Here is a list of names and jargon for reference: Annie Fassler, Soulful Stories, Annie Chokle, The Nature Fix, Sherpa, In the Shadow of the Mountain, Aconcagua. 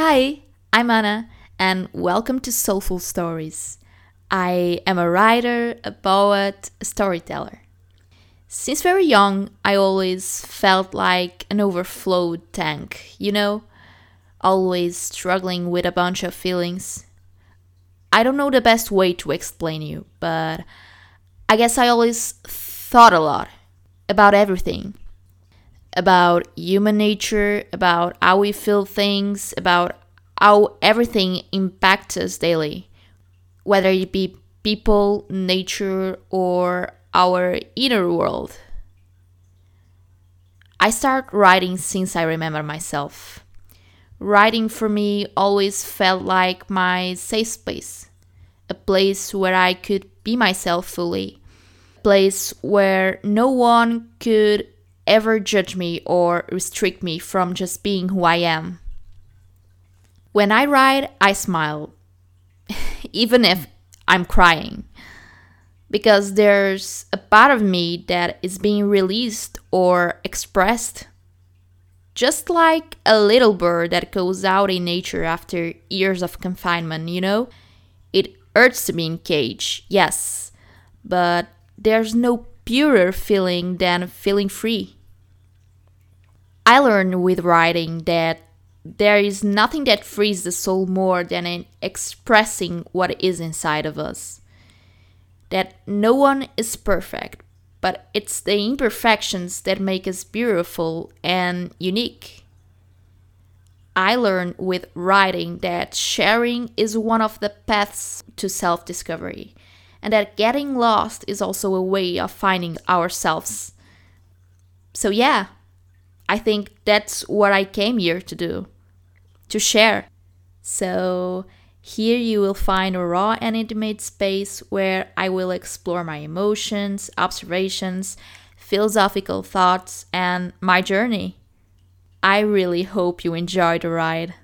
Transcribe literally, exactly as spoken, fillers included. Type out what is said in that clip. Hi, I'm Anna and welcome to Soulful Stories. I am a writer, a poet, a storyteller. Since very young, I always felt like an overflowed tank, you know? Always struggling with a bunch of feelings. I don't know the best way to explain you, but I guess I always thought a lot about everything. About human nature, about how we feel things, about how everything impacts us daily, whether it be people, nature, or our inner world. I started writing since I remember myself. Writing for me always felt like my safe space, a place where I could be myself fully, a place where no one could ever judge me or restrict me from just being who I am. When I write, I smile, even if I'm crying, because there's a part of me that is being released or expressed, just like a little bird that goes out in nature after years of confinement, you know? It hurts to be in cage, yes, but there's no purer feeling than feeling free. I learned with writing that there is nothing that frees the soul more than in expressing what is inside of us. That no one is perfect, but it's the imperfections that make us beautiful and unique. I learned with writing that sharing is one of the paths to self-discovery, and that getting lost is also a way of finding ourselves. So yeah, I think that's what I came here to do, to share. So here you will find a raw and intimate space where I will explore my emotions, observations, philosophical thoughts, and my journey. I really hope you enjoy the ride.